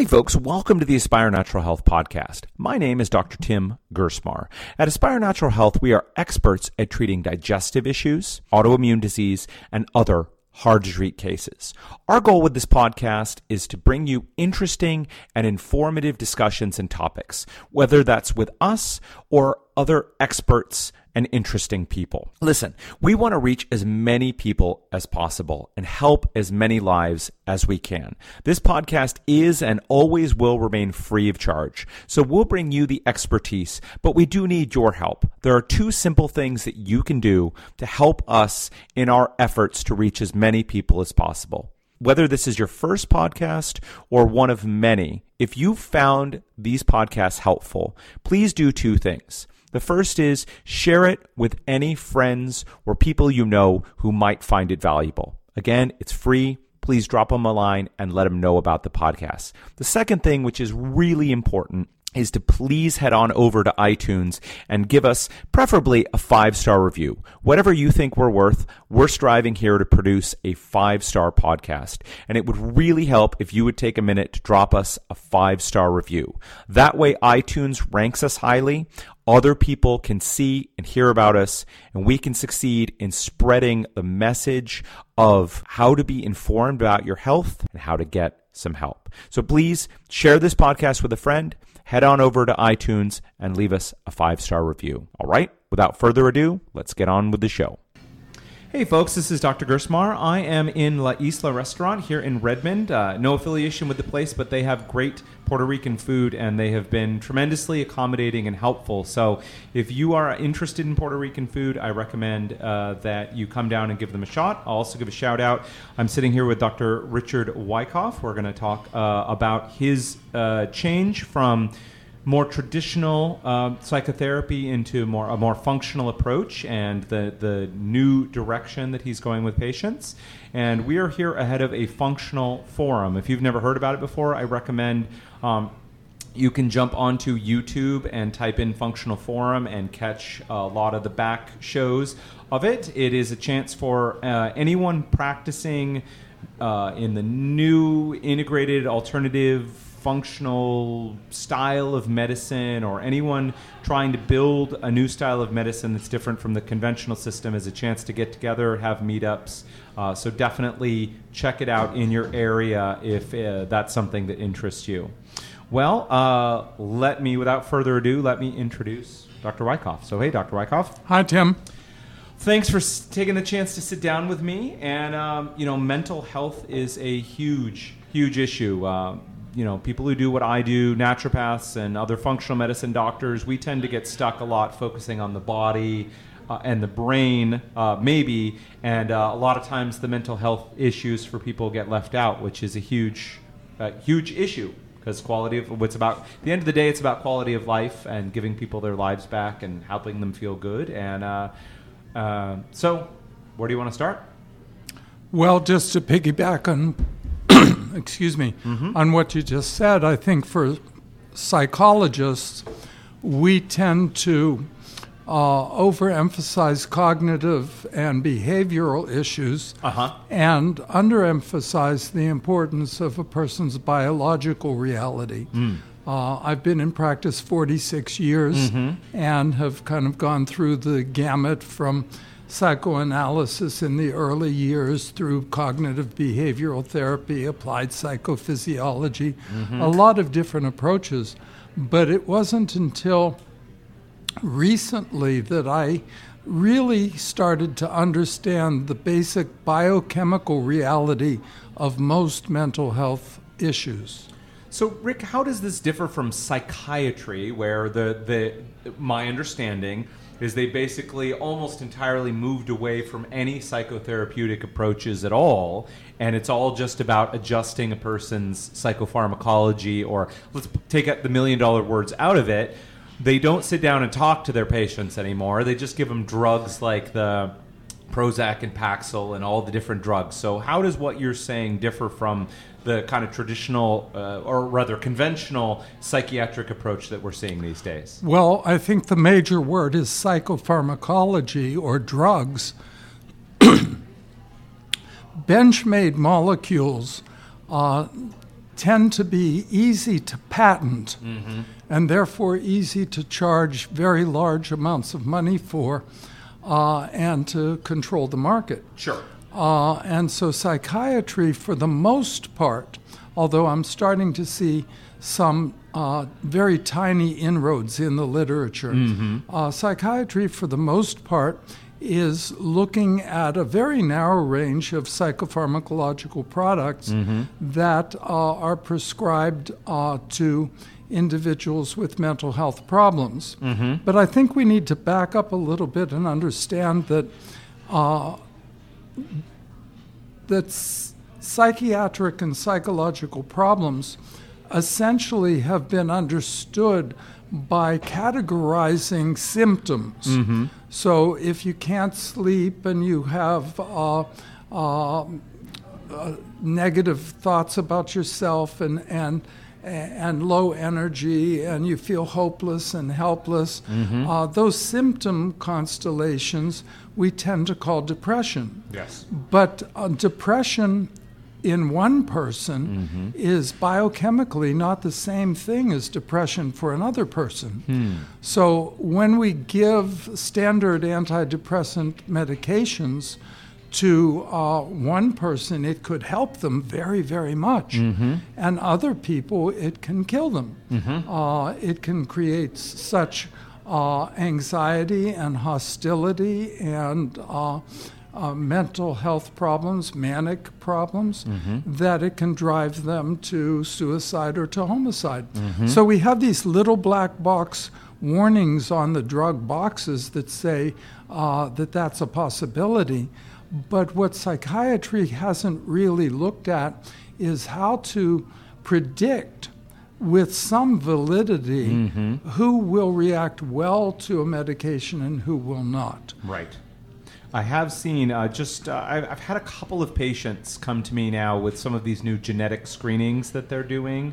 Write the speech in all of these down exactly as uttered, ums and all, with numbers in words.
Hey folks, welcome to the Aspire Natural Health podcast. My name is Doctor Tim Gersmar. At Aspire Natural Health, we are experts at treating digestive issues, autoimmune disease, and other hard-to-treat cases. Our goal with this podcast is to bring you interesting and informative discussions and topics, whether that's with us or other experts and interesting people. Listen, we want to reach as many people as possible and help as many lives as we can. This podcast is and always will remain free of charge. So we'll bring you the expertise, but we do need your help. There are two simple things that you can do to help us in our efforts to reach as many people as possible. Whether this is your first podcast or one of many, if you found these podcasts helpful, please do two things. The first is share it with any friends or people you know who might find it valuable. Again, it's free. Please drop them a line and let them know about the podcast. The second thing, which is really important, is to please head on over to iTunes and give us preferably a five-star review. Whatever you think we're worth, we're striving here to produce a five-star podcast. And it would really help if you would take a minute to drop us a five-star review. That way iTunes ranks us highly, other people can see and hear about us, and we can succeed in spreading the message of how to be informed about your health and how to get some help. So please share this podcast with a friend. Head on over to iTunes and leave us a five-star review. All right, without further ado, let's get on with the show. Hey folks, this is Doctor Gersmar. I am in La Isla Restaurant here in Redmond. Uh, no affiliation with the place, but they have great Puerto Rican food and they have been tremendously accommodating and helpful. So if you are interested in Puerto Rican food, I recommend uh, that you come down and give them a shot. I'll also give a shout out. I'm sitting here with Doctor Richard Wyckoff. We're going to talk uh, about his uh, change from more traditional uh, psychotherapy into more a more functional approach and the, the new direction that he's going with patients. And we are here ahead of a functional forum. If you've never heard about it before, I recommend um, you can jump onto YouTube and type in functional forum and catch a lot of the back shows of it. It is a chance for uh, anyone practicing uh, in the new integrated alternative functional style of medicine, or anyone trying to build a new style of medicine that's different from the conventional system, is a chance to get together, have meetups. Uh, so definitely check it out in your area if uh, that's something that interests you. Well, uh, let me, without further ado, let me introduce Doctor Wyckoff. So hey, Doctor Wyckoff. Hi, Tim. Thanks for s- taking the chance to sit down with me. And, um, you know, mental health is a huge, huge issue. Uh, You know, people who do what I do, naturopaths and other functional medicine doctors, we tend to get stuck a lot focusing on the body uh, and the brain, uh, maybe. And uh, a lot of times the mental health issues for people get left out, which is a huge, uh, huge issue. Because quality of what's about, at the end of the day, it's about quality of life and giving people their lives back and helping them feel good. And uh, uh, so where do you want to start? Well, just to piggyback on excuse me, mm-hmm. on what you just said, I think for psychologists, we tend to uh, overemphasize cognitive and behavioral issues uh-huh. and underemphasize the importance of a person's biological reality. Mm. Uh, I've been in practice forty-six years mm-hmm. and have kind of gone through the gamut from psychoanalysis in the early years through cognitive behavioral therapy, applied psychophysiology, mm-hmm. a lot of different approaches. But it wasn't until recently that I really started to understand the basic biochemical reality of most mental health issues. So, Rick, how does this differ from psychiatry, where the the my understanding is they basically almost entirely moved away from any psychotherapeutic approaches at all, and it's all just about adjusting a person's psychopharmacology, or let's take out the million-dollar words out of it. They don't sit down and talk to their patients anymore. They just give them drugs like the Prozac and Paxil and all the different drugs. So how does what you're saying differ from the kind of traditional uh, or rather conventional psychiatric approach that we're seeing these days? Well, I think the major word is psychopharmacology or drugs. Benchmade molecules uh, tend to be easy to patent mm-hmm. and therefore easy to charge very large amounts of money for uh, and to control the market. Sure. Uh, and so psychiatry, for the most part, although I'm starting to see some uh, very tiny inroads in the literature, mm-hmm. uh, psychiatry, for the most part, is looking at a very narrow range of psychopharmacological products mm-hmm. that uh, are prescribed uh, to individuals with mental health problems. Mm-hmm. But I think we need to back up a little bit and understand that uh, that psychiatric and psychological problems essentially have been understood by categorizing symptoms. Mm-hmm. So if you can't sleep and you have uh, uh, uh, negative thoughts about yourself and, and and low energy and you feel hopeless and helpless, mm-hmm. uh, those symptom constellations we tend to call depression. Yes. But uh, depression in one person mm-hmm. is biochemically not the same thing as depression for another person. Hmm. So when we give standard antidepressant medications to uh, one person, it could help them very, very much. Mm-hmm. And other people, it can kill them. Mm-hmm. Uh, it can create such uh, anxiety and hostility and uh, Uh, mental health problems, manic problems, mm-hmm. that it can drive them to suicide or to homicide. Mm-hmm. So we have these little black box warnings on the drug boxes that say uh, that that's a possibility. But what psychiatry hasn't really looked at is how to predict with some validity mm-hmm. who will react well to a medication and who will not. Right. I have seen uh, just, uh, I've had a couple of patients come to me now with some of these new genetic screenings that they're doing,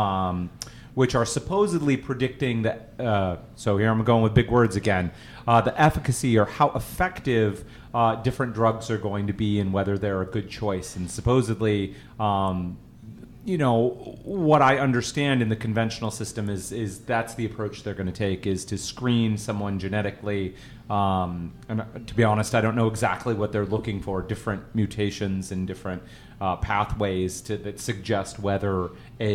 um, which are supposedly predicting that, uh, so here I'm going with big words again, uh, the efficacy or how effective uh, different drugs are going to be and whether they're a good choice. And supposedly, um, you know, what I understand in the conventional system is is that's the approach they're going to take, is to screen someone genetically. Um, and to be honest, I don't know exactly what they're looking for, different mutations and different uh, pathways to, that suggest whether a,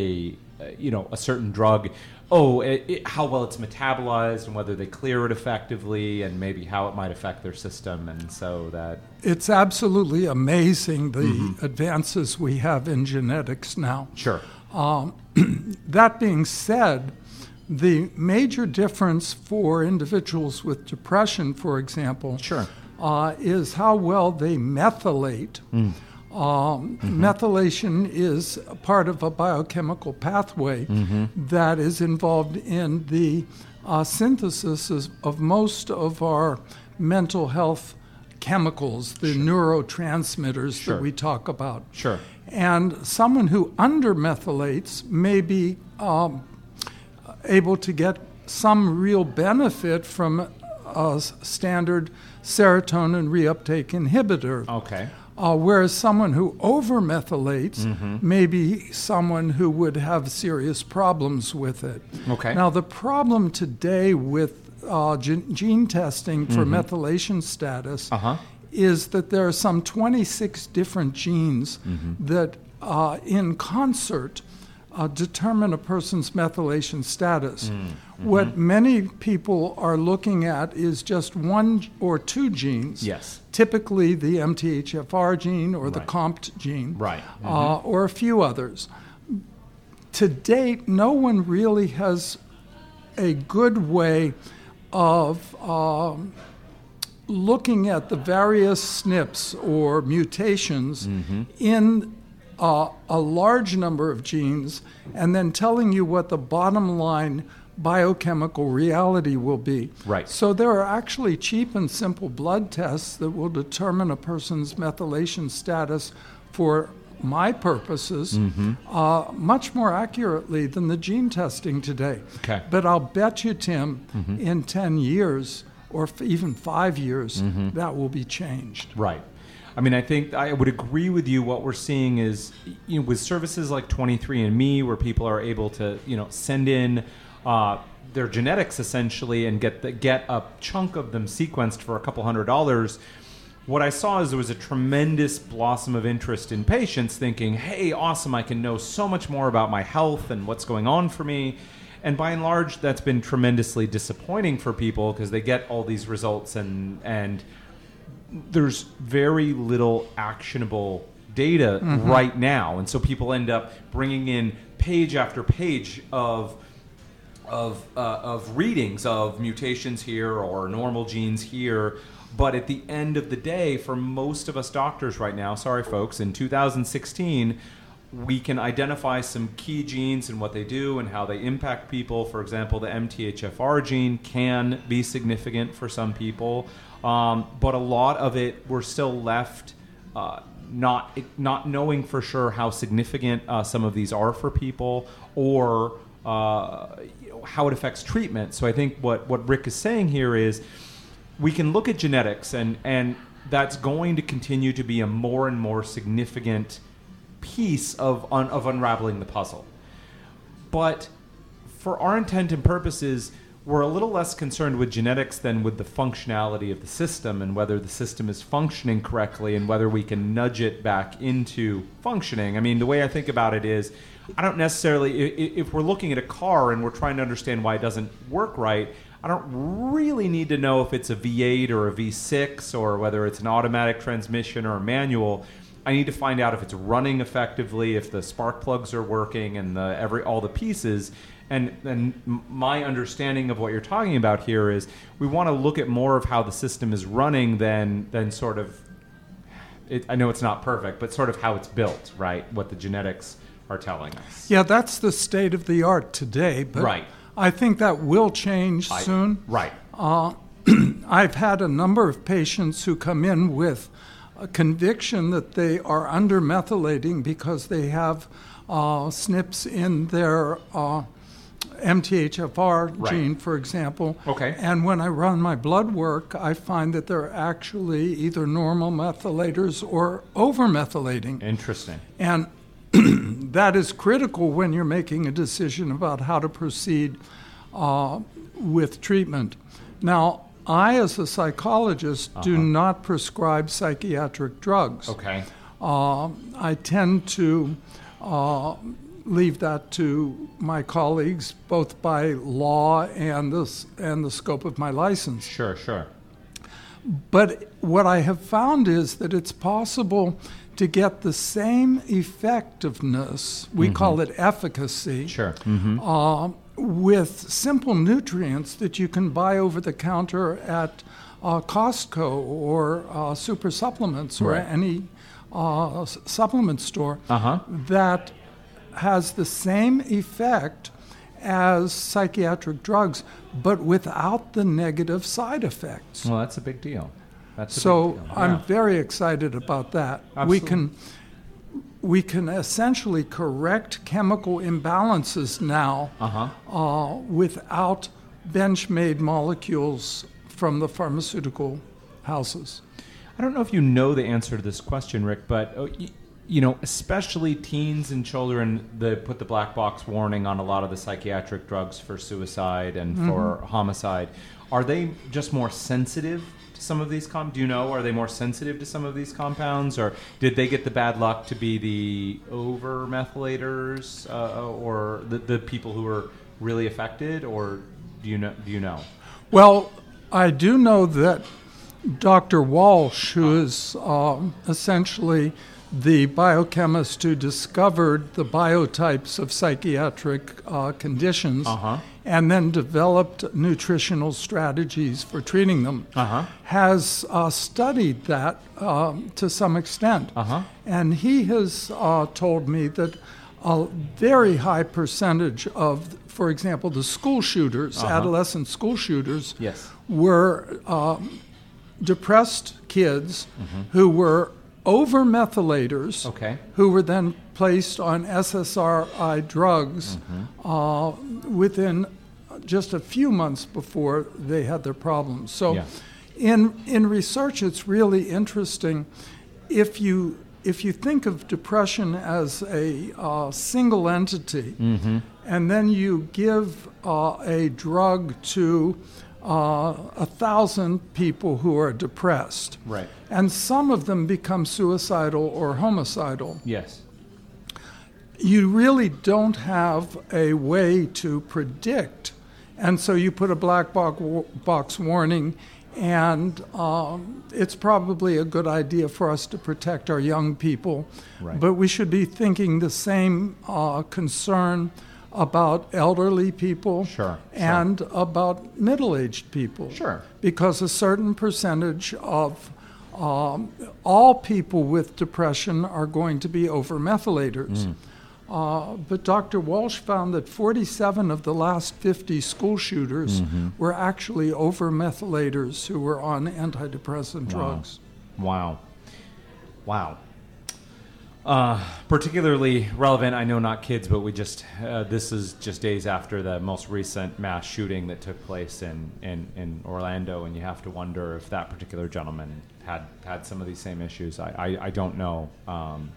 you know, a certain drug, oh, it, it, how well it's metabolized and whether they clear it effectively and maybe how it might affect their system. And so that... It's absolutely amazing the mm-hmm. advances we have in genetics now. Sure. Um, that being said, the major difference for individuals with depression, for example, sure. uh, is how well they methylate. Mm. Um, mm-hmm. Methylation is part of a biochemical pathway mm-hmm. that is involved in the uh, synthesis of most of our mental health chemicals, the sure. neurotransmitters sure. that we talk about. Sure. And someone who undermethylates may be... Um, able to get some real benefit from a standard serotonin reuptake inhibitor. Okay. Uh, whereas someone who overmethylates mm-hmm. may be someone who would have serious problems with it. Okay. Now, the problem today with uh, gen- gene testing for mm-hmm. methylation status uh-huh. is that there are some twenty-six different genes mm-hmm. that uh, in concert Uh, determine a person's methylation status. Mm, mm-hmm. What many people are looking at is just one or two genes, yes. typically the M T H F R gene or right. the C O M T gene, right. mm-hmm. uh, or a few others. To date, no one really has a good way of uh, looking at the various S N Ps or mutations mm-hmm. in Uh, a large number of genes, and then telling you what the bottom line biochemical reality will be. Right. So there are actually cheap and simple blood tests that will determine a person's methylation status for my purposes mm-hmm. uh, much more accurately than the gene testing today. Okay. But I'll bet you, Tim, mm-hmm. in ten years or f- even five years, mm-hmm. that will be changed. Right. I mean, I think I would agree with you. What we're seeing is, you know, with services like twenty-three and me, where people are able to, you know, send in uh, their genetics essentially and get the, get a chunk of them sequenced for a couple hundred dollars. What I saw is there was a tremendous blossom of interest in patients thinking, hey, awesome, I can know so much more about my health and what's going on for me. And by and large, that's been tremendously disappointing for people because they get all these results and and there's very little actionable data mm-hmm. right now. And so people end up bringing in page after page of of uh, of readings of mutations here or normal genes here. But at the end of the day, for most of us doctors right now, sorry folks, in two thousand sixteen, we can identify some key genes and what they do and how they impact people. For example, the M T H F R gene can be significant for some people. Um, but a lot of it, we're still left uh, not not knowing for sure how significant uh, some of these are for people or uh, you know, how it affects treatment. So I think what, what Rick is saying here is, we can look at genetics, and, and that's going to continue to be a more and more significant piece of un, of unraveling the puzzle. But for our intent and purposes, we're a little less concerned with genetics than with the functionality of the system and whether the system is functioning correctly and whether we can nudge it back into functioning. I mean, the way I think about it is, I don't necessarily, if we're looking at a car and we're trying to understand why it doesn't work right, I don't really need to know if it's a V eight or a V six or whether it's an automatic transmission or a manual. I need to find out if it's running effectively, if the spark plugs are working and the every all the pieces. And, and my understanding of what you're talking about here is we want to look at more of how the system is running than, than sort of, it, I know it's not perfect, but sort of how it's built, right? What the genetics are telling us. Yeah, that's the state of the art today. But right. I think that will change soon. I, right. Uh, I've had a number of patients who come in with a conviction that they are undermethylating because they have uh, S N Ps in their uh, M T H F R right. gene, for example. Okay. And when I run my blood work, I find that they're actually either normal methylators or overmethylating. Interesting. And that is critical when you're making a decision about how to proceed uh, with treatment. Now, I, as a psychologist, uh-huh. do not prescribe psychiatric drugs. Okay. Uh, I tend to uh, leave that to my colleagues, both by law and the, and the scope of my license. Sure, sure. But what I have found is that it's possible to get the same effectiveness, we mm-hmm. call it efficacy, sure. mm-hmm. uh, with simple nutrients that you can buy over the counter at uh, Costco or uh, Super Supplements or right. any uh, s- supplement store uh-huh. that has the same effect as psychiatric drugs, but without the negative side effects. Well, that's a big deal. So I'm yeah. very excited about that. Absolutely. We can we can essentially correct chemical imbalances now uh-huh. uh, without bench-made molecules from the pharmaceutical houses. I don't know if you know the answer to this question, Rick, but uh, y- you know, especially teens and children, they put the black box warning on a lot of the psychiatric drugs for suicide and mm-hmm. for homicide. Are they just more sensitive? Some of these com- do you know, are they more sensitive to some of these compounds, or did they get the bad luck to be the over methylators uh, or the, the people who were really affected, or do you know do you know well I do know that Doctor Walsh, who oh. is um, essentially the biochemist who discovered the biotypes of psychiatric uh, conditions uh-huh. and then developed nutritional strategies for treating them, uh-huh. has uh, studied that uh, to some extent. Uh-huh. And he has uh, told me that a very high percentage of, for example, the school shooters, uh-huh. adolescent school shooters, yes. were uh, depressed kids mm-hmm. who were over-methylators okay. who were then placed on S S R I drugs mm-hmm. uh, within just a few months before they had their problems. So yeah. in in research, it's really interesting. if you if you think of depression as a uh, single entity, mm-hmm. and then you give uh, a drug to uh, a thousand people who are depressed, right, and some of them become suicidal or homicidal. Yes. You really don't have a way to predict, and so you put a black box warning, and um, it's probably a good idea for us to protect our young people, right. But we should be thinking the same uh, concern about elderly people sure, and sure. about middle-aged people, sure, because a certain percentage of um, all people with depression are going to be overmethylators. Mm. Uh, but Doctor Walsh found that forty-seven of the last fifty school shooters mm-hmm. were actually overmethylators who were on antidepressant wow. drugs. Wow. Wow. Uh, particularly relevant, I know not kids, but we just, uh, this is just days after the most recent mass shooting that took place in, in, in Orlando, and you have to wonder if that particular gentleman had, had some of these same issues. I, I, I don't know. Um,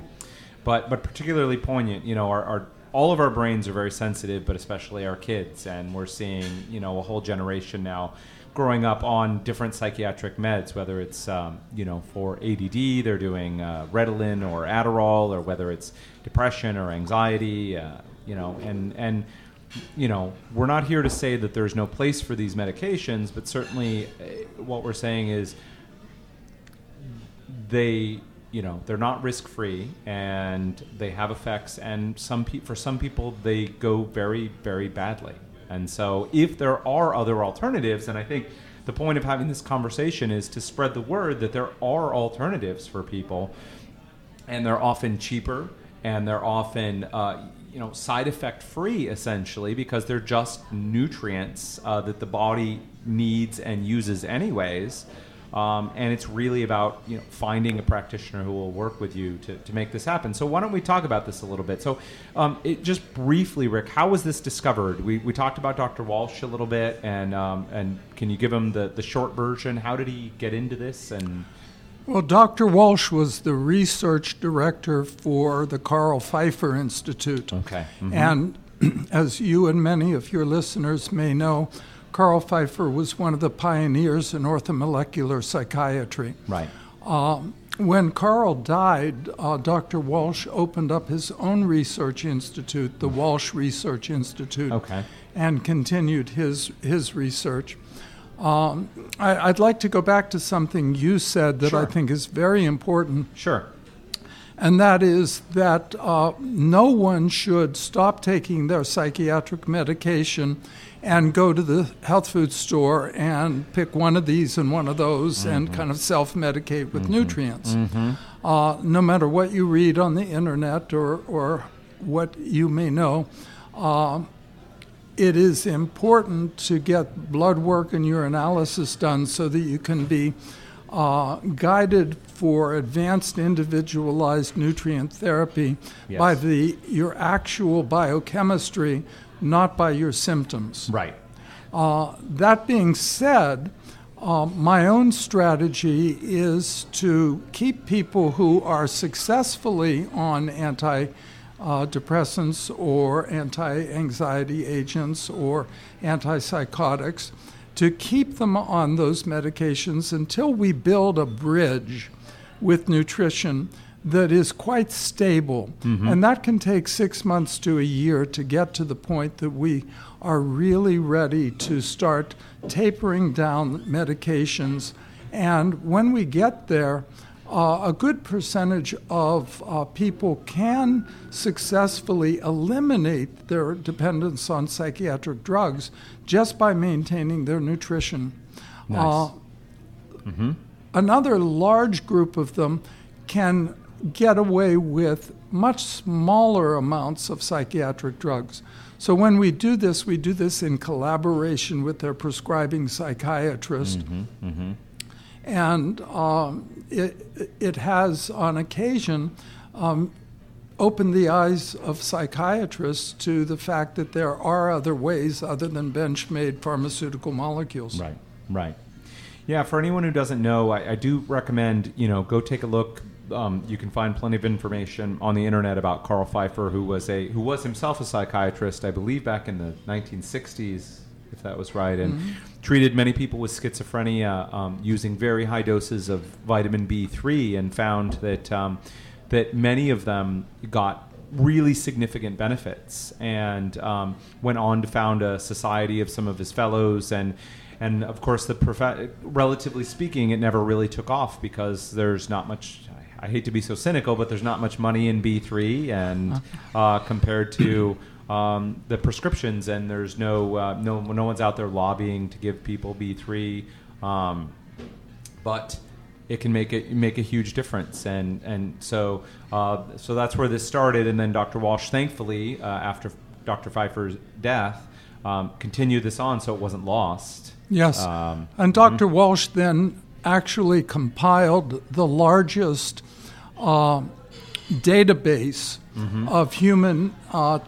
But but particularly poignant, you know, our, our all of our brains are very sensitive, but especially our kids, and we're seeing, you know, a whole generation now growing up on different psychiatric meds, whether it's, um, you know, for A D D, they're doing uh, Ritalin or Adderall, or whether it's depression or anxiety, uh, you know, and, and, you know, we're not here to say that there's no place for these medications, but certainly what we're saying is they... You know, they're not risk-free, and they have effects, and some pe- for some people, they go very, very badly. And so if there are other alternatives, and I think the point of having this conversation is to spread the word that there are alternatives for people, and they're often cheaper, and they're often, uh, you know, side effect free, essentially, because they're just nutrients uh, that the body needs and uses anyways. Um, and it's really about, you know, finding a practitioner who will work with you to, to make this happen. So why don't we talk about this a little bit? So um, it, just briefly, Rick, how was this discovered? We we talked about Doctor Walsh a little bit, and um, and can you give him the, the short version? How did he get into this? And well, Doctor Walsh was the research director for the Carl Pfeiffer Institute. Okay. Mm-hmm. And as you and many of your listeners may know, Carl Pfeiffer was one of the pioneers in orthomolecular psychiatry. Right. Um, when Carl died, uh, Doctor Walsh opened up his own research institute, the Walsh Research Institute, okay. and continued his his research. Um, I, I'd like to go back to something you said that sure. I think is very important. Sure. And that is that uh, no one should stop taking their psychiatric medication and go to the health food store and pick one of these and one of those mm-hmm. and kind of self-medicate with mm-hmm. nutrients. Mm-hmm. Uh, no matter what you read on the internet or, or what you may know, uh, it is important to get blood work and urinalysis done so that you can be Uh, guided for advanced individualized nutrient therapy yes. by the your actual biochemistry, not by your symptoms. Right. Uh, that being said, uh, my own strategy is to keep people who are successfully on antidepressants uh, or anti-anxiety agents or antipsychotics, to keep them on those medications until we build a bridge with nutrition that is quite stable. Mm-hmm. And that can take six months to a year to get to the point that we are really ready to start tapering down medications. And when we get there, uh, a good percentage of uh, people can successfully eliminate their dependence on psychiatric drugs just by maintaining their nutrition. Nice. Uh, mm-hmm. Another large group of them can get away with much smaller amounts of psychiatric drugs. So when we do this, we do this in collaboration with their prescribing psychiatrist. Mm-hmm. Mm-hmm. And um, it, it has, on occasion, um, opened the eyes of psychiatrists to the fact that there are other ways other than bench-made pharmaceutical molecules. Right, right. Yeah, for anyone who doesn't know, I, I do recommend, you know, go take a look, Um, you can find plenty of information on the internet about Carl Pfeiffer, who was a who was himself a psychiatrist, I believe, back in the nineteen sixties, if that was right, and mm-hmm. treated many people with schizophrenia um, using very high doses of vitamin B three, and found that um, that many of them got really significant benefits, and um, went on to found a society of some of his fellows. And And, of course, the prof- relatively speaking, it never really took off because there's not much, I, I hate to be so cynical, but there's not much money in B three and uh, compared to um, the prescriptions, and there's no, uh, no no one's out there lobbying to give people B three, um, but it can make it make a huge difference. And, and so uh, so that's where this started. And then Doctor Walsh, thankfully, uh, after Doctor Pfeiffer's death, um, continued this on so it wasn't lost. Yes, um, and Doctor Mm-hmm. Walsh then actually compiled the largest uh, database mm-hmm. of human uh,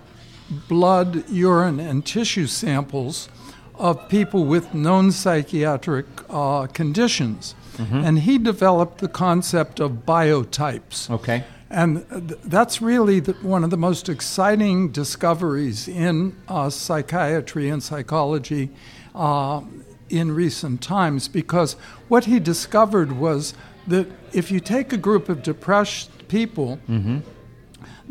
blood, urine, and tissue samples of people with known psychiatric uh, conditions. Mm-hmm. And he developed the concept of biotypes. Okay. And th- that's really the, one of the most exciting discoveries in uh, psychiatry and psychology uh, in recent times, because what he discovered was that if you take a group of depressed people, mm-hmm.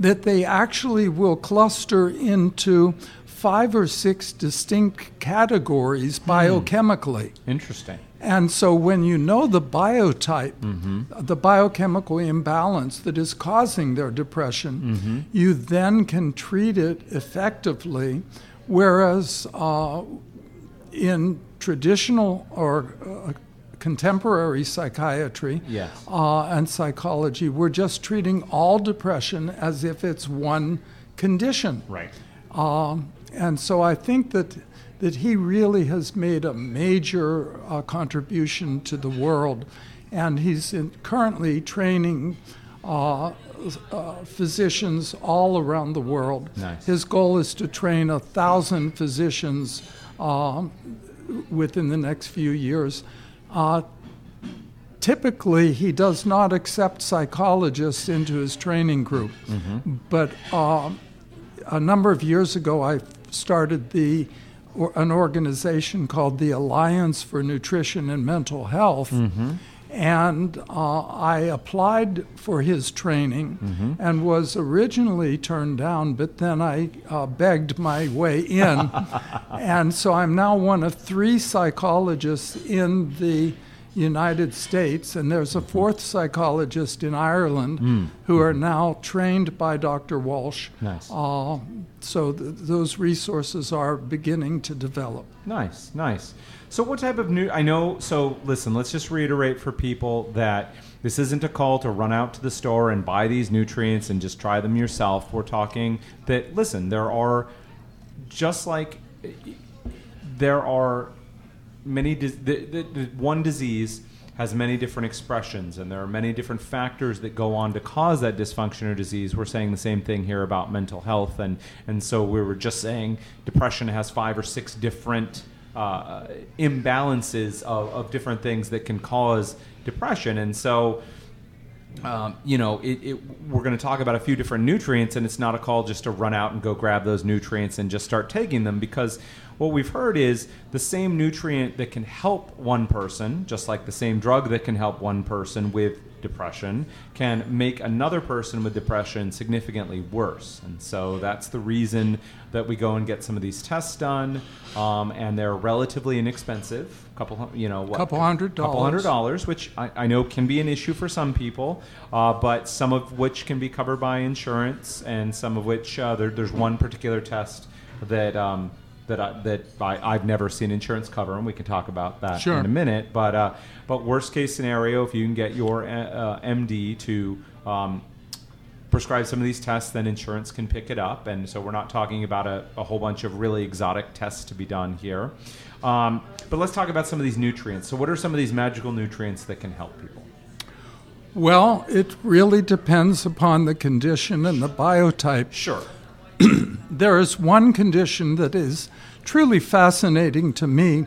that they actually will cluster into five or six distinct categories biochemically. Mm. Interesting. And so when you know the biotype, mm-hmm. the biochemical imbalance that is causing their depression, mm-hmm. you then can treat it effectively, whereas uh, in traditional or uh, contemporary psychiatry yes. uh, and psychology, we're just treating all depression as if it's one condition. Right. Uh, and so I think that that he really has made a major uh, contribution to the world. And he's in, currently training uh, uh, physicians all around the world. Nice. His goal is to train a thousand physicians uh, within the next few years. Uh, typically, he does not accept psychologists into his training group. Mm-hmm. But uh, a number of years ago, I started the Or an organization called the Alliance for Nutrition and Mental Health, mm-hmm. and uh, I applied for his training mm-hmm. and was originally turned down, but then I uh, begged my way in, and so I'm now one of three psychologists in the United States, and there's a fourth psychologist in Ireland mm. who are now trained by Doctor Walsh. Nice. Uh, so th- those resources are beginning to develop. Nice, nice. So what type of new, I know, so listen, let's just reiterate for people that this isn't a call to run out to the store and buy these nutrients and just try them yourself. We're talking that, listen, there are, just like there are, Many di- the, the, the one disease has many different expressions, and there are many different factors that go on to cause that dysfunction or disease. We're saying the same thing here about mental health, and, and so we were just saying depression has five or six different uh, imbalances of, of different things that can cause depression. And so, um, you know, it, it, we're going to talk about a few different nutrients, and it's not a call just to run out and go grab those nutrients and just start taking them, because what we've heard is the same nutrient that can help one person, just like the same drug that can help one person with depression, can make another person with depression significantly worse. And so that's the reason that we go and get some of these tests done, um, and they're relatively inexpensive, couple you know, what, couple hundred dollars, couple hundred dollars, which I, I know can be an issue for some people, uh, but some of which can be covered by insurance, and some of which uh, there, there's one particular test that. Um, that I, that I, I've never seen insurance cover, and we can talk about that sure. in a minute. But uh, but worst case scenario, if you can get your uh, M D to um, prescribe some of these tests, then insurance can pick it up. And so we're not talking about a, a whole bunch of really exotic tests to be done here. Um, but let's talk about some of these nutrients. So what are some of these magical nutrients that can help people? Well, it really depends upon the condition and the biotype. Sure. There is one condition that is truly fascinating to me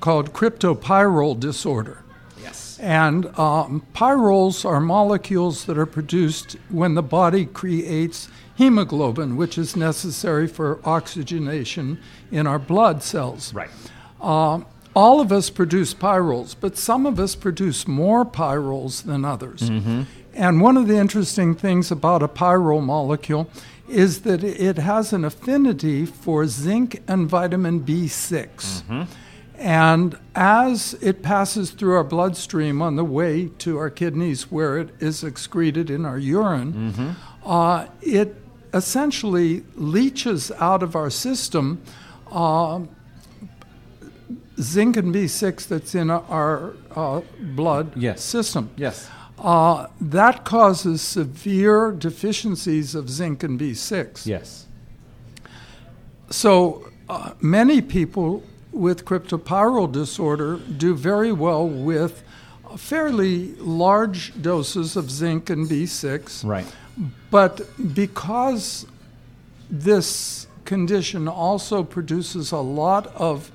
called cryptopyrrol disorder. Yes. And um, pyrroles are molecules that are produced when the body creates hemoglobin, which is necessary for oxygenation in our blood cells. Right. Uh, all of us produce pyrroles, but some of us produce more pyrroles than others. Mm-hmm. And one of the interesting things about a pyrrole molecule is that it has an affinity for zinc and vitamin B six. Mm-hmm. And as it passes through our bloodstream on the way to our kidneys where it is excreted in our urine, mm-hmm. uh, it essentially leaches out of our system uh, zinc and B six that's in our uh, blood yes. system. Yes. Uh, that causes severe deficiencies of zinc and B six. Yes. So uh, many people with cryptopyrrole disorder do very well with fairly large doses of zinc and B six. Right. But because this condition also produces a lot of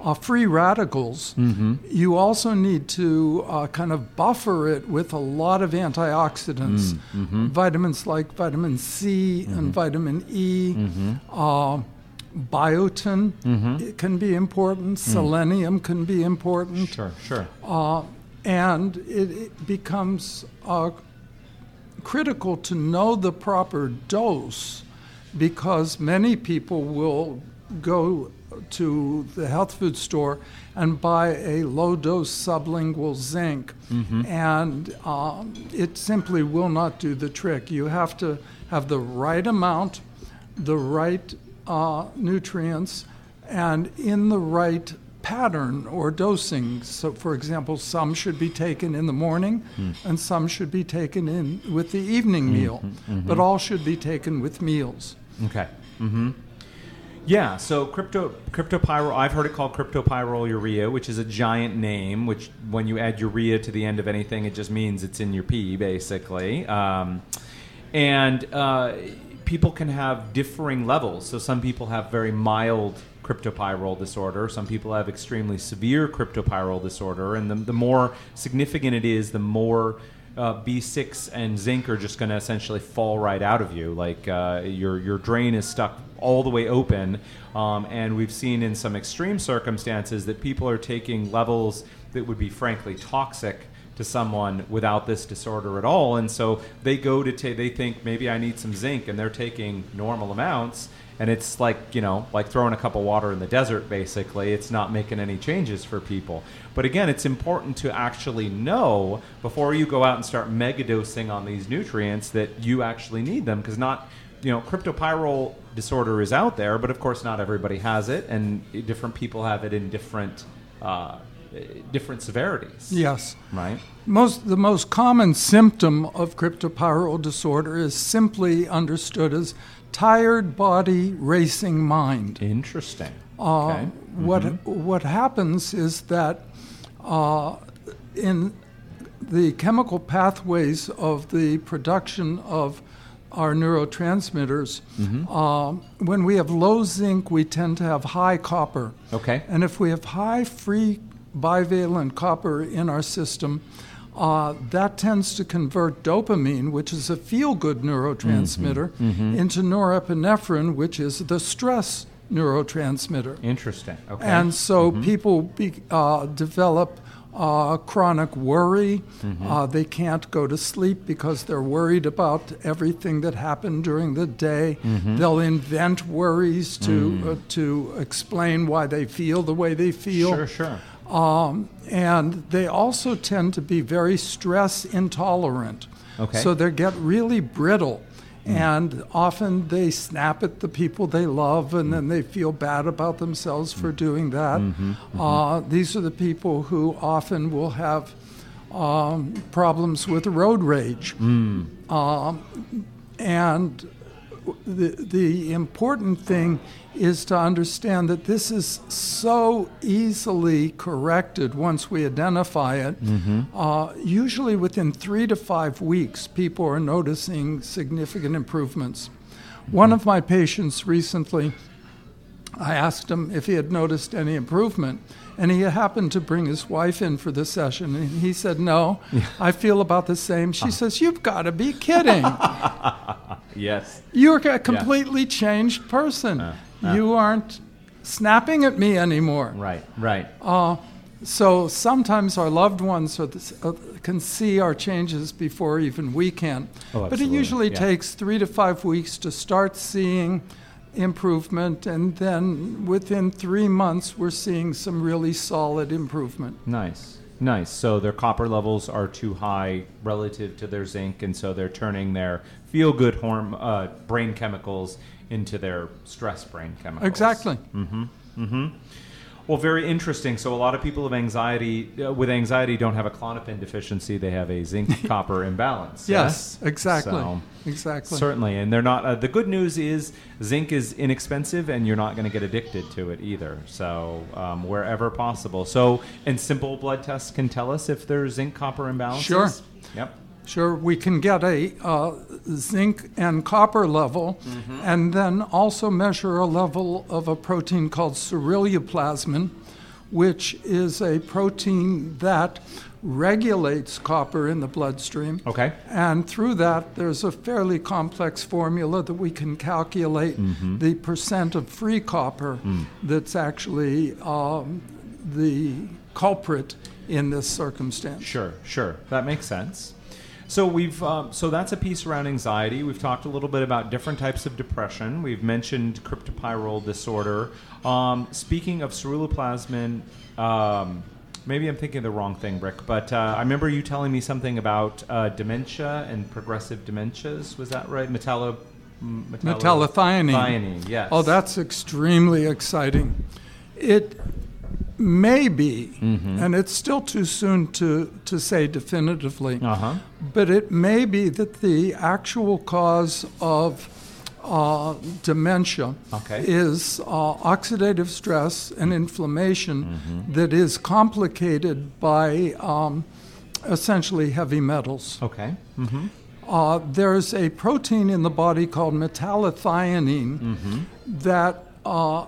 uh, free radicals, mm-hmm. you also need to uh, kind of buffer it with a lot of antioxidants, mm-hmm. vitamins like vitamin C mm-hmm. and vitamin E, mm-hmm. uh, biotin mm-hmm. it can be important. Mm. Selenium can be important. Sure, sure. Uh, and it, it becomes uh, critical to know the proper dose, because many people will go to the health food store and buy a low-dose sublingual zinc, mm-hmm. and um, it simply will not do the trick. You have to have the right amount, the right Uh, nutrients, and in the right pattern or dosing. So, for example, some should be taken in the morning, mm. and some should be taken in with the evening mm-hmm, meal, mm-hmm. but all should be taken with meals. Okay. Mm-hmm. Yeah, so crypto cryptopyrrole, I've heard it called cryptopyrroluria, which is a giant name, which when you add urea to the end of anything, it just means it's in your pee, basically. Um, and... Uh, People can have differing levels. So some people have very mild cryptopyrrole disorder. Some people have extremely severe cryptopyrrole disorder. And the, the more significant it is, the more uh, B six and zinc are just going to essentially fall right out of you. Like uh, your your drain is stuck all the way open. Um, and we've seen in some extreme circumstances that people are taking levels that would be frankly toxic to someone without this disorder at all, and so they go to ta- they think maybe I need some zinc, and they're taking normal amounts, and it's like, you know, like throwing a cup of water in the desert. Basically, it's not making any changes for people. But again, it's important to actually know before you go out and start megadosing on these nutrients that you actually need them, because not, you know, cryptopyrrole disorder is out there, but of course not everybody has it, and different people have it in different. Uh, different severities. Yes. Right? Most the most common symptom of cryptopyrrole disorder is simply understood as tired body, racing mind. Interesting. Uh, okay. Mm-hmm. What what happens is that uh, in the chemical pathways of the production of our neurotransmitters, mm-hmm. uh, when we have low zinc, we tend to have high copper. Okay. And if we have high free bivalent copper in our system, uh, that tends to convert dopamine, which is a feel-good neurotransmitter, mm-hmm, mm-hmm. into norepinephrine, which is the stress neurotransmitter. Interesting. Okay. And so mm-hmm. people be, uh, develop uh, chronic worry. Mm-hmm. Uh, they can't go to sleep because they're worried about everything that happened during the day. Mm-hmm. They'll invent worries to mm. uh, to explain why they feel the way they feel. Sure, sure. Um, and they also tend to be very stress intolerant. Okay. So they get really brittle, mm. and often they snap at the people they love, and mm. then they feel bad about themselves for doing that. Mm-hmm, mm-hmm. Uh, these are the people who often will have um, problems with road rage. Mm. Um, and the, the important thing is to understand that this is so easily corrected once we identify it. Mm-hmm. Uh, usually within three to five weeks, people are noticing significant improvements. Mm-hmm. One of my patients recently I asked him if he had noticed any improvement, and he happened to bring his wife in for this session, and he said, no, yeah. I feel about the same. She uh-huh. says, you've got to be kidding. Yes. You're a completely yeah. changed person. Uh, uh. You aren't snapping at me anymore. Right, right. Uh, so sometimes our loved ones are this, uh, can see our changes before even we can. Oh, but it usually yeah. takes three to five weeks to start seeing improvement, and then within three months we're seeing some really solid improvement. Nice, nice. So their copper levels are too high relative to their zinc, and so they're turning their feel-good horm- uh, brain chemicals into their stress brain chemicals. Exactly. Mm-hmm, mm-hmm. Well, very interesting. So a lot of people of anxiety, uh, with anxiety don't have a Klonopin deficiency. They have a zinc-copper imbalance. Yes, yeah? exactly. So, exactly. Certainly. And they're not. Uh, the good news is zinc is inexpensive, and you're not going to get addicted to it either. So um, wherever possible. So, and simple blood tests can tell us if there's zinc-copper imbalances? Sure. Yep. Sure, we can get a uh, zinc and copper level, mm-hmm. and then also measure a level of a protein called ceruloplasmin, which is a protein that regulates copper in the bloodstream. Okay. And through that, there's a fairly complex formula that we can calculate mm-hmm. the percent of free copper mm. that's actually um, the culprit in this circumstance. Sure, sure. That makes sense. So we've uh, so that's a piece around anxiety. We've talked a little bit about different types of depression. We've mentioned cryptopyrrol disorder. Um, speaking of ceruloplasmin, um, maybe I'm thinking of the wrong thing, Rick, but uh, I remember you telling me something about uh, dementia and progressive dementias. Was that right? Metallo, m- metallo- metallothionein. Thionein, yes. Oh, that's extremely exciting. It may be, mm-hmm. and it's still too soon to, to say definitively, uh-huh. but it may be that the actual cause of uh, dementia okay. is uh, oxidative stress and inflammation mm-hmm. that is complicated by um, essentially heavy metals. Okay. Mm-hmm. Uh, there's a protein in the body called metallothionein mm-hmm. that uh,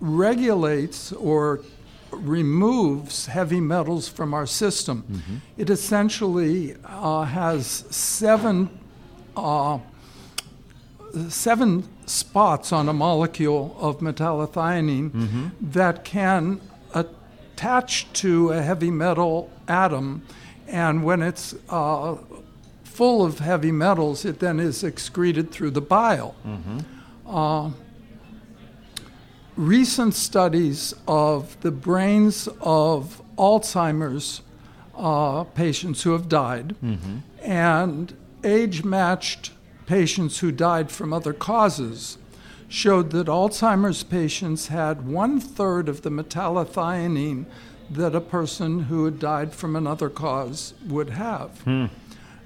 regulates or removes heavy metals from our system. Mm-hmm. It essentially uh, has seven uh, seven spots on a molecule of metallothionein mm-hmm. that can attach to a heavy metal atom, and when it's uh, full of heavy metals, it then is excreted through the bile. Mm-hmm. Uh, Recent studies of the brains of Alzheimer's uh, patients who have died mm-hmm. and age-matched patients who died from other causes showed that Alzheimer's patients had one-third of the metallothionein that a person who had died from another cause would have. Mm.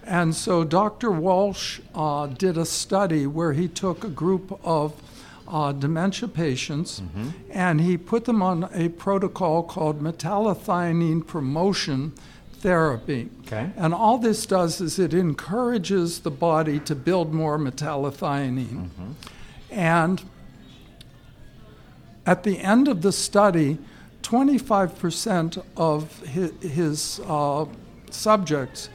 And so Doctor Walsh uh, did a study where he took a group of Uh, dementia patients, mm-hmm. and he put them on a protocol called metallothionein promotion therapy. Okay. And all this does is it encourages the body to build more metallothionein. Mm-hmm. And at the end of the study, twenty-five percent of his, his uh, subjects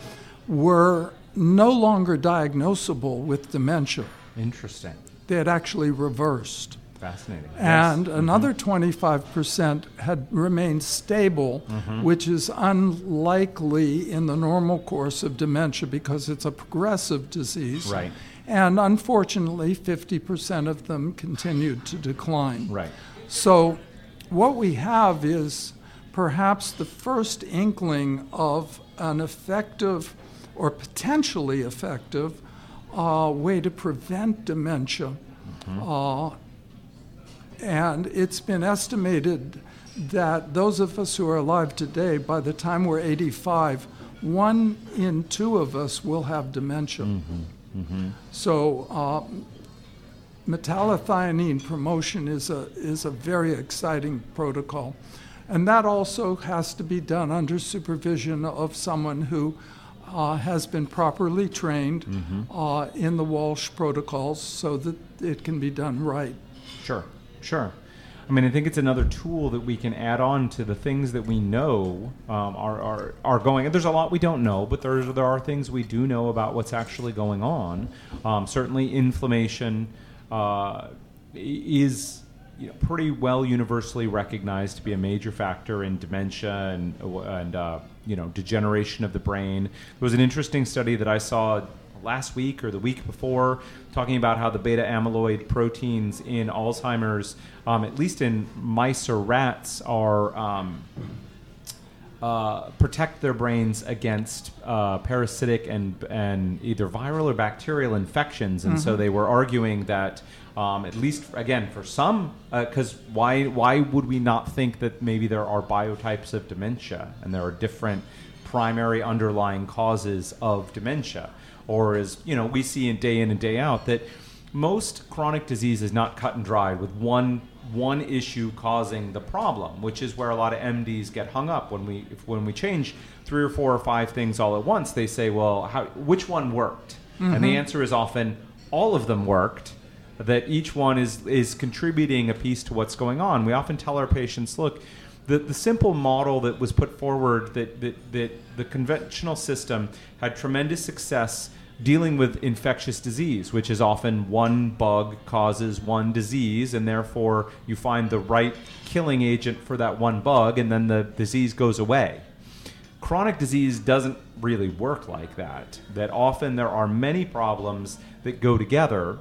were no longer diagnosable with dementia. Interesting. They had actually reversed. Fascinating. And yes. another mm-hmm. twenty-five percent had remained stable, mm-hmm. which is unlikely in the normal course of dementia because it's a progressive disease. Right. And unfortunately, fifty percent of them continued to decline. Right. So what we have is perhaps the first inkling of an effective or potentially effective Uh, way to prevent dementia. Mm-hmm. Uh, and it's been estimated that those of us who are alive today, by the time we're eighty-five, one in two of us will have dementia. Mm-hmm. Mm-hmm. So uh, metallothionein promotion is a, is a very exciting protocol. And that also has to be done under supervision of someone who Uh, has been properly trained mm-hmm. uh, in the Walsh protocols so that it can be done right. Sure, sure. I mean, I think it's another tool that we can add on to the things that we know um, are, are are going. There's a lot we don't know, but there's there are things we do know about what's actually going on. Um, certainly, inflammation uh, is you know, pretty well universally recognized to be a major factor in dementia and and uh, you know degeneration of the brain. There was an interesting study that I saw last week or the week before, talking about how the beta amyloid proteins in Alzheimer's, um, at least in mice or rats, are um, uh, protect their brains against uh, parasitic and and either viral or bacterial infections, and mm-hmm. so they were arguing that um, at least again for some, because uh, why why would we not think that maybe there are biotypes of dementia and there are different primary underlying causes of dementia? Or as you know, we see in day in and day out that most chronic disease is not cut and dried with one one issue causing the problem, which is where a lot of M Ds get hung up. When we if, when we change three or four or five things all at once, they say, well, how, which one worked? Mm-hmm. And the answer is often all of them worked, that each one is is contributing a piece to what's going on. We often tell our patients, look, The, the simple model that was put forward, that, that, that the conventional system had tremendous success dealing with infectious disease, which is often one bug causes one disease, and therefore you find the right killing agent for that one bug, and then the disease goes away. Chronic disease doesn't really work like that, that often there are many problems that go together.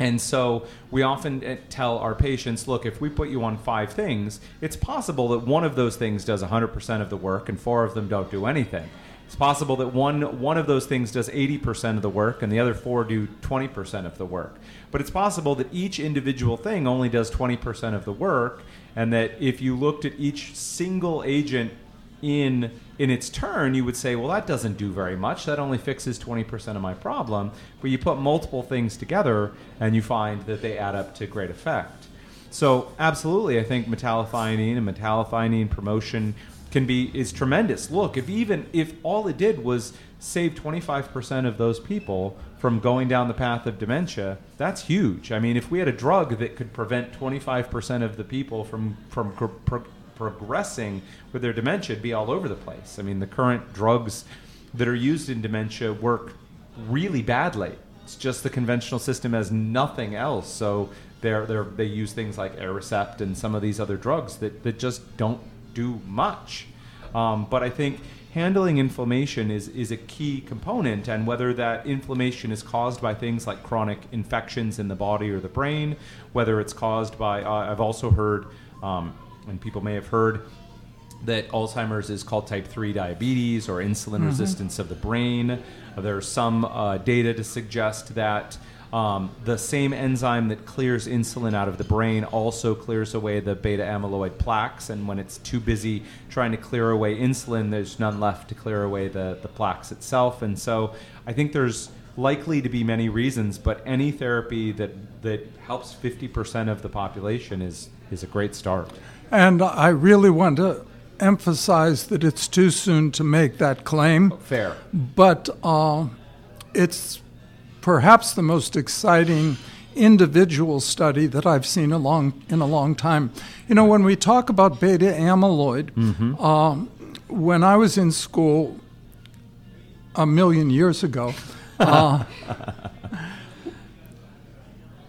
And so we often tell our patients, look, if we put you on five things, it's possible that one of those things does one hundred percent of the work and four of them don't do anything. It's possible that one one of those things does eighty percent of the work and the other four do twenty percent of the work. But it's possible that each individual thing only does twenty percent of the work, and that if you looked at each single agent in in its turn, you would say, well, that doesn't do very much. That only fixes twenty percent of my problem. But you put multiple things together, and you find that they add up to great effect. So absolutely, I think metallothionein and metallothionein promotion can be is tremendous. Look, if even if all it did was save twenty-five percent of those people from going down the path of dementia, that's huge. I mean, if we had a drug that could prevent twenty-five percent of the people from from pro- progressing with their dementia, it'd be all over the place. I mean, the current drugs that are used in dementia work really badly. It's just the conventional system has nothing else. So they're, they're, they use things like Aricept and some of these other drugs that, that just don't do much. Um, but I think handling inflammation is, is a key component, and whether that inflammation is caused by things like chronic infections in the body or the brain, whether it's caused by, uh, I've also heard, um, and people may have heard that Alzheimer's is called type three diabetes or insulin mm-hmm. resistance of the brain. There's some uh, data to suggest that um, the same enzyme that clears insulin out of the brain also clears away the beta amyloid plaques. And when it's too busy trying to clear away insulin, there's none left to clear away the, the plaques itself. And so I think there's likely to be many reasons, but any therapy that, that helps fifty percent of the population is is a great start. And I really want to emphasize that it's too soon to make that claim. Fair. But uh, it's perhaps the most exciting individual study that I've seen a long, in a long time. You know, when we talk about beta amyloid, mm-hmm. um, when I was in school a million years ago, uh,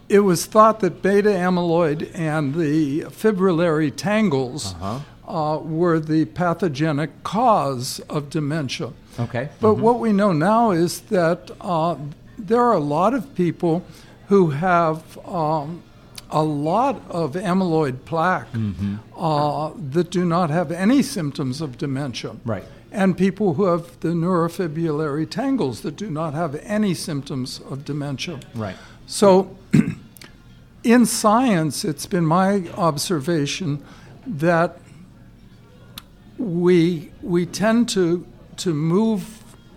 it was thought that beta amyloid and the fibrillary tangles uh-huh. uh, were the pathogenic cause of dementia. Okay. But mm-hmm. what we know now is that uh, there are a lot of people who have um, a lot of amyloid plaque mm-hmm. uh, that do not have any symptoms of dementia. Right. And people who have the neurofibrillary tangles that do not have any symptoms of dementia. Right. So in science, it's been my observation that we we tend to to move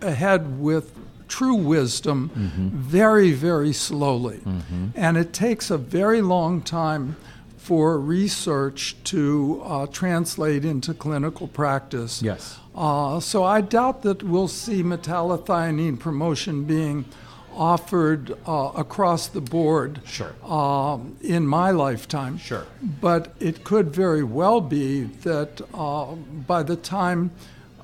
ahead with true wisdom mm-hmm. very, very slowly. Mm-hmm. And it takes a very long time for research to uh, translate into clinical practice. Yes. Uh, so I doubt that we'll see metallothionein promotion being offered uh, across the board sure. um, in my lifetime. Sure. But it could very well be that uh, by the time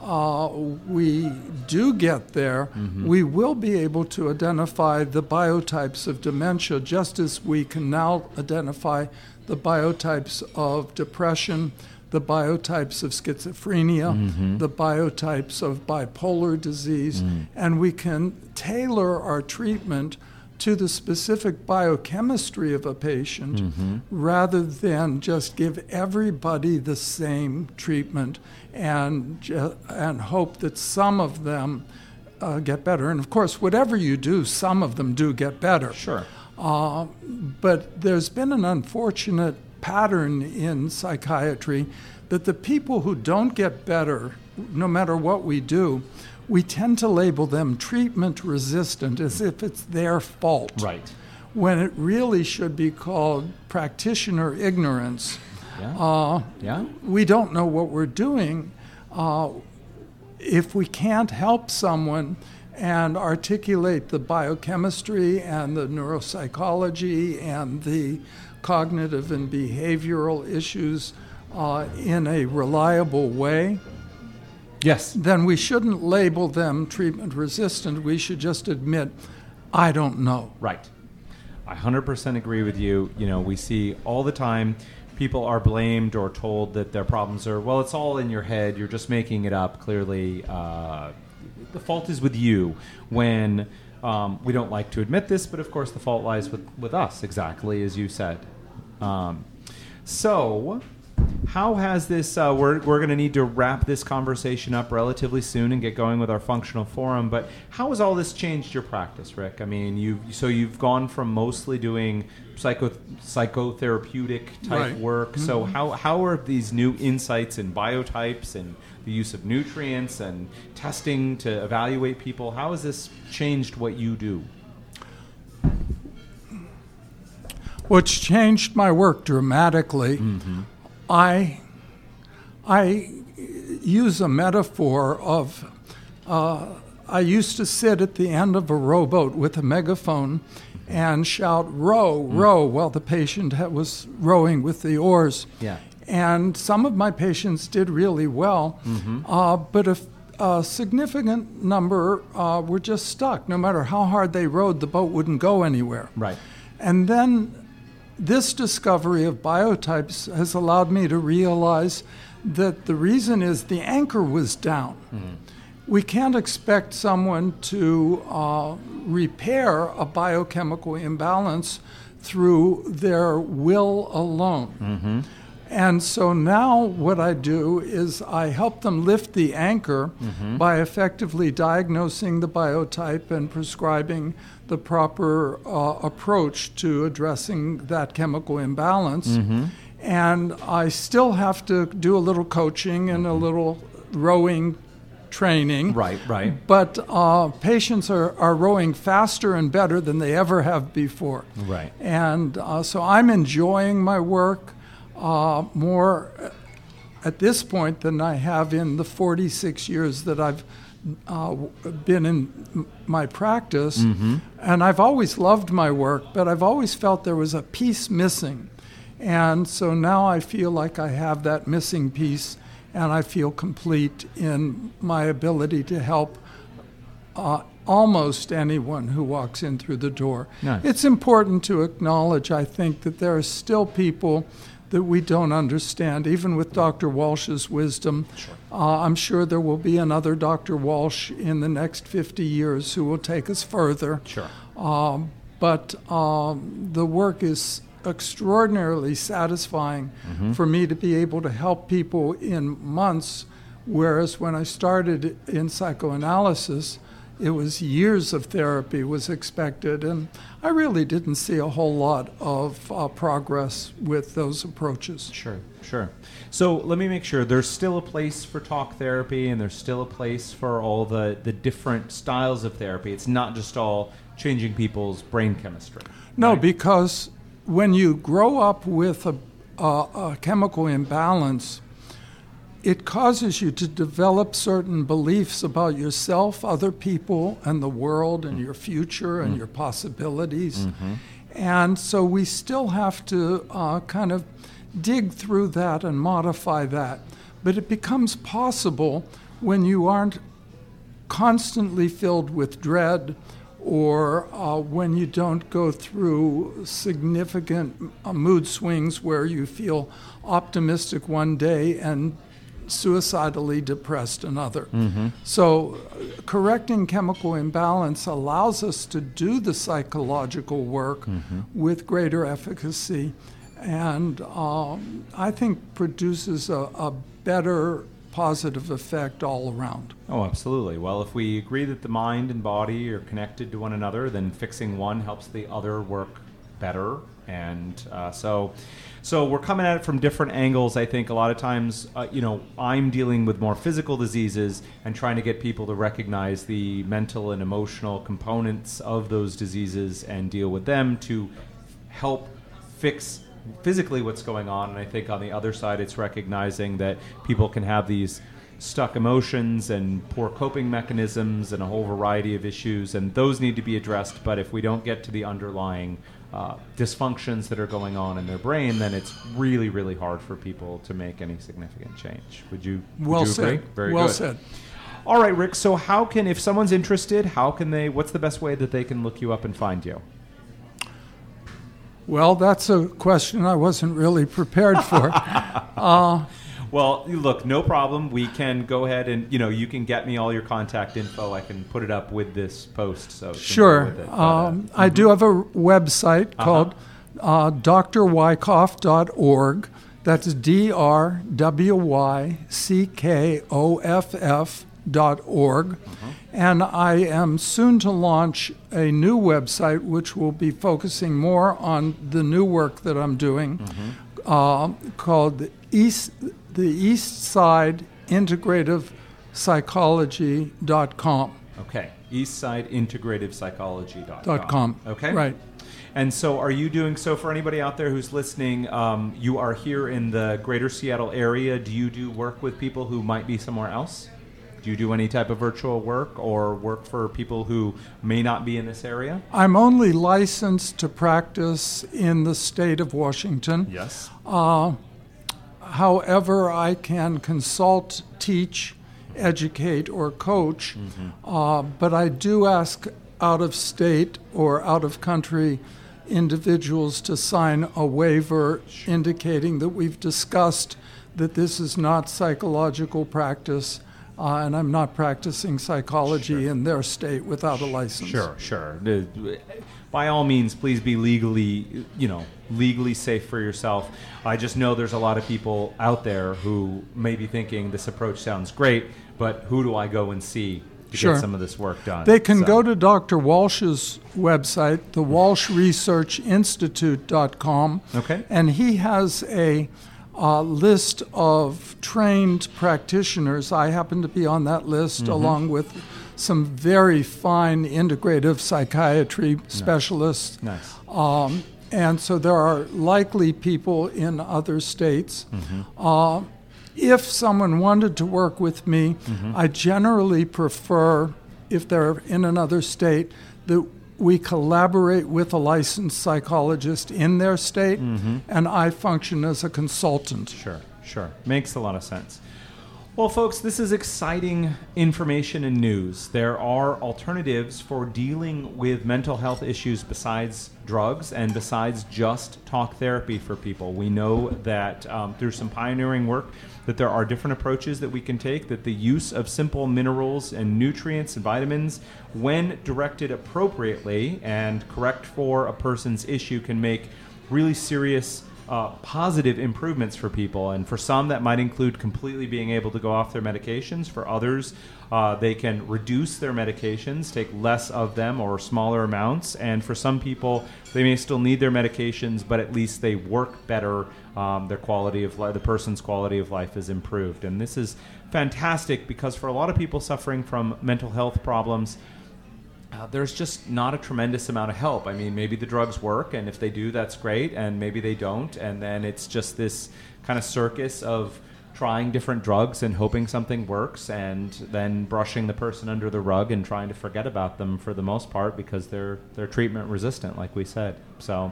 uh, we do get there, mm-hmm. we will be able to identify the biotypes of dementia, just as we can now identify the biotypes of depression, the biotypes of schizophrenia, mm-hmm. the biotypes of bipolar disease, mm. and we can tailor our treatment to the specific biochemistry of a patient mm-hmm. rather than just give everybody the same treatment and, uh, and hope that some of them uh, get better. And of course, whatever you do, some of them do get better. Sure. Uh, but there's been an unfortunate pattern in psychiatry that the people who don't get better, no matter what we do, we tend to label them treatment resistant as if it's their fault. Right. When it really should be called practitioner ignorance. Yeah. Uh, yeah. We don't know what we're doing. Uh, if we can't help someone and articulate the biochemistry and the neuropsychology and the cognitive and behavioral issues uh, in a reliable way, yes, then we shouldn't label them treatment resistant. We should just admit, I don't know. Right. I one hundred percent agree with you. You know, we see all the time people are blamed or told that their problems are, well, it's all in your head. You're just making it up. Clearly, uh, the fault is with you when... Um, we don't like to admit this, but of course the fault lies with, with us, exactly as you said. Um, so how has this, uh, we're, we're going to need to wrap this conversation up relatively soon and get going with our functional forum, but how has all this changed your practice, Rick? I mean, you so you've gone from mostly doing psycho psychotherapeutic type right. work, mm-hmm. so how, how are these new insights and biotypes and the use of nutrients and testing to evaluate people, how has this changed what you do? Well, it's changed my work dramatically. Mm-hmm. I I use a metaphor of uh, I used to sit at the end of a rowboat with a megaphone and shout, row, row, mm. while the patient ha- was rowing with the oars. Yeah. And some of my patients did really well, mm-hmm. uh, but a, a significant number uh, were just stuck. No matter how hard they rowed, the boat wouldn't go anywhere. Right. And then this discovery of biotypes has allowed me to realize that the reason is the anchor was down. Mm-hmm. We can't expect someone to uh, repair a biochemical imbalance through their will alone. Mm-hmm. And so now what I do is I help them lift the anchor mm-hmm. by effectively diagnosing the biotype and prescribing the proper uh, approach to addressing that chemical imbalance. Mm-hmm. And I still have to do a little coaching and mm-hmm. a little rowing training. Right, right. But uh, patients are, are rowing faster and better than they ever have before. Right. And uh, so I'm enjoying my work. Uh, more at this point than I have in the forty-six years that I've uh, been in my practice. Mm-hmm. And I've always loved my work, but I've always felt there was a piece missing. And so now I feel like I have that missing piece, and I feel complete in my ability to help uh, almost anyone who walks in through the door. Nice. It's important to acknowledge, I think, that there are still people that we don't understand, even with Doctor Walsh's wisdom. Sure. Uh, I'm sure there will be another Doctor Walsh in the next fifty years who will take us further. Sure. Um, but um, the work is extraordinarily satisfying mm-hmm. for me to be able to help people in months, whereas when I started in psychoanalysis, it was years of therapy was expected, and I really didn't see a whole lot of uh, progress with those approaches. Sure, sure. So let me make sure there's still a place for talk therapy, and there's still a place for all the, the different styles of therapy. It's not just all changing people's brain chemistry. No, right? Because when you grow up with a, a, a chemical imbalance, it causes you to develop certain beliefs about yourself, other people, and the world, and your future, and mm. your possibilities. Mm-hmm. And so we still have to uh, kind of dig through that and modify that. But it becomes possible when you aren't constantly filled with dread, or uh, when you don't go through significant uh, mood swings where you feel optimistic one day and suicidally depressed another. Mm-hmm. So uh, correcting chemical imbalance allows us to do the psychological work mm-hmm. with greater efficacy, and um, I think produces a, a better positive effect all around. Oh, absolutely. Well, if we agree that the mind and body are connected to one another, then fixing one helps the other work better. And uh, so so we're coming at it from different angles. I think a lot of times, uh, you know, I'm dealing with more physical diseases and trying to get people to recognize the mental and emotional components of those diseases and deal with them to help fix physically what's going on. And I think on the other side, it's recognizing that people can have these stuck emotions and poor coping mechanisms and a whole variety of issues, and those need to be addressed. But if we don't get to the underlying uh, dysfunctions that are going on in their brain, then it's really, really hard for people to make any significant change. Would you, would well you agree? Said. Very well good. Said. All right, Rick. So how can, if someone's interested, how can they, what's the best way that they can look you up and find you? Well, that's a question I wasn't really prepared for. uh, Well, look, no problem. We can go ahead and, you know, you can get me all your contact info. I can put it up with this post. So sure. With it. Um, uh, mm-hmm. I do have a website uh-huh. called uh, D R wyckoff dot org. That's D R W Y C K O F F dot org. Uh-huh. And I am soon to launch a new website, which will be focusing more on the new work that I'm doing, mm-hmm. uh, called the East... The East Side Integrative Psychology dot com. Okay. East Side Integrative Psychology dot com. Okay. Right. And so are you doing, so for anybody out there who's listening, um, you are here in the greater Seattle area. Do you do work with people who might be somewhere else? Do you do any type of virtual work or work for people who may not be in this area? I'm only licensed to practice in the state of Washington. Yes. Uh, However, I can consult, teach, educate, or coach, mm-hmm. uh, but I do ask out-of-state or out-of-country individuals to sign a waiver indicating that we've discussed that this is not psychological practice. Uh, and I'm not practicing psychology sure. in their state without a license. Sure, sure. By all means, please be legally, you know, legally safe for yourself. I just know there's a lot of people out there who may be thinking this approach sounds great, but who do I go and see to sure. get some of this work done? They can so. go to Doctor Walsh's website, the walsh research institute dot com, okay. and he has a... Uh, list of trained practitioners. I happen to be on that list mm-hmm. along with some very fine integrative psychiatry nice. specialists. Nice. Um, and so there are likely people in other states. Mm-hmm. Uh, if someone wanted to work with me, mm-hmm. I generally prefer, if they're in another state, that we collaborate with a licensed psychologist in their state, mm-hmm. and I function as a consultant. Sure, sure. Makes a lot of sense. Well, folks, this is exciting information and news. There are alternatives for dealing with mental health issues besides drugs and besides just talk therapy for people. We know that um, through some pioneering work, that there are different approaches that we can take, that the use of simple minerals and nutrients and vitamins, when directed appropriately and correct for a person's issue, can make really serious uh, positive improvements for people. And for some, that might include completely being able to go off their medications. For others, uh, they can reduce their medications, take less of them or smaller amounts. And for some people, they may still need their medications, but at least they work better. Um, their quality of life, the person's quality of life is improved. And this is fantastic because for a lot of people suffering from mental health problems, uh, there's just not a tremendous amount of help. I mean, maybe the drugs work, and if they do, that's great, and maybe they don't. And then it's just this kind of circus of trying different drugs and hoping something works, and then brushing the person under the rug and trying to forget about them for the most part because they're they're treatment resistant, like we said. So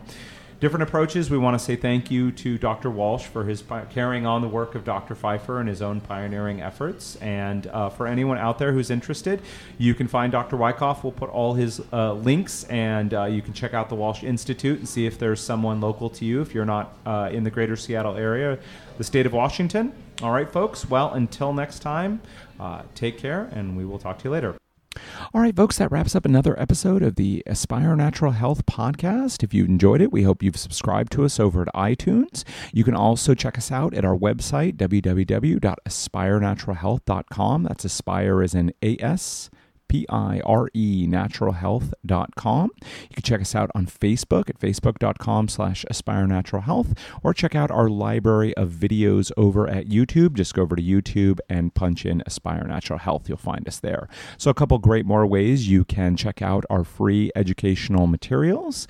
different approaches. We want to say thank you to Doctor Walsh for his pi- carrying on the work of Doctor Pfeiffer and his own pioneering efforts. And uh, for anyone out there who's interested, you can find Doctor Wyckoff. We'll put all his uh, links, and uh, you can check out the Walsh Institute and see if there's someone local to you if you're not uh, in the greater Seattle area, the state of Washington. All right, folks. Well, until next time, uh, take care, and we will talk to you later. All right, folks, that wraps up another episode of the Aspire Natural Health podcast. If you enjoyed it, we hope you've subscribed to us over at iTunes. You can also check us out at our website, w w w dot aspire natural health dot com. That's Aspire as in A S. P I R E natural health dot com. You can check us out on Facebook at facebook dot com slash aspire natural health, or check out our library of videos over at YouTube. Just go over to YouTube and punch in Aspire Natural Health. You'll find us there. So a couple great more ways you can check out our free educational materials.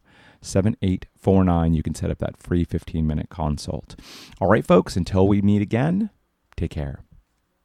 seven eight four nine. You can set up that free fifteen minute consult. All right, folks, until we meet again, take care.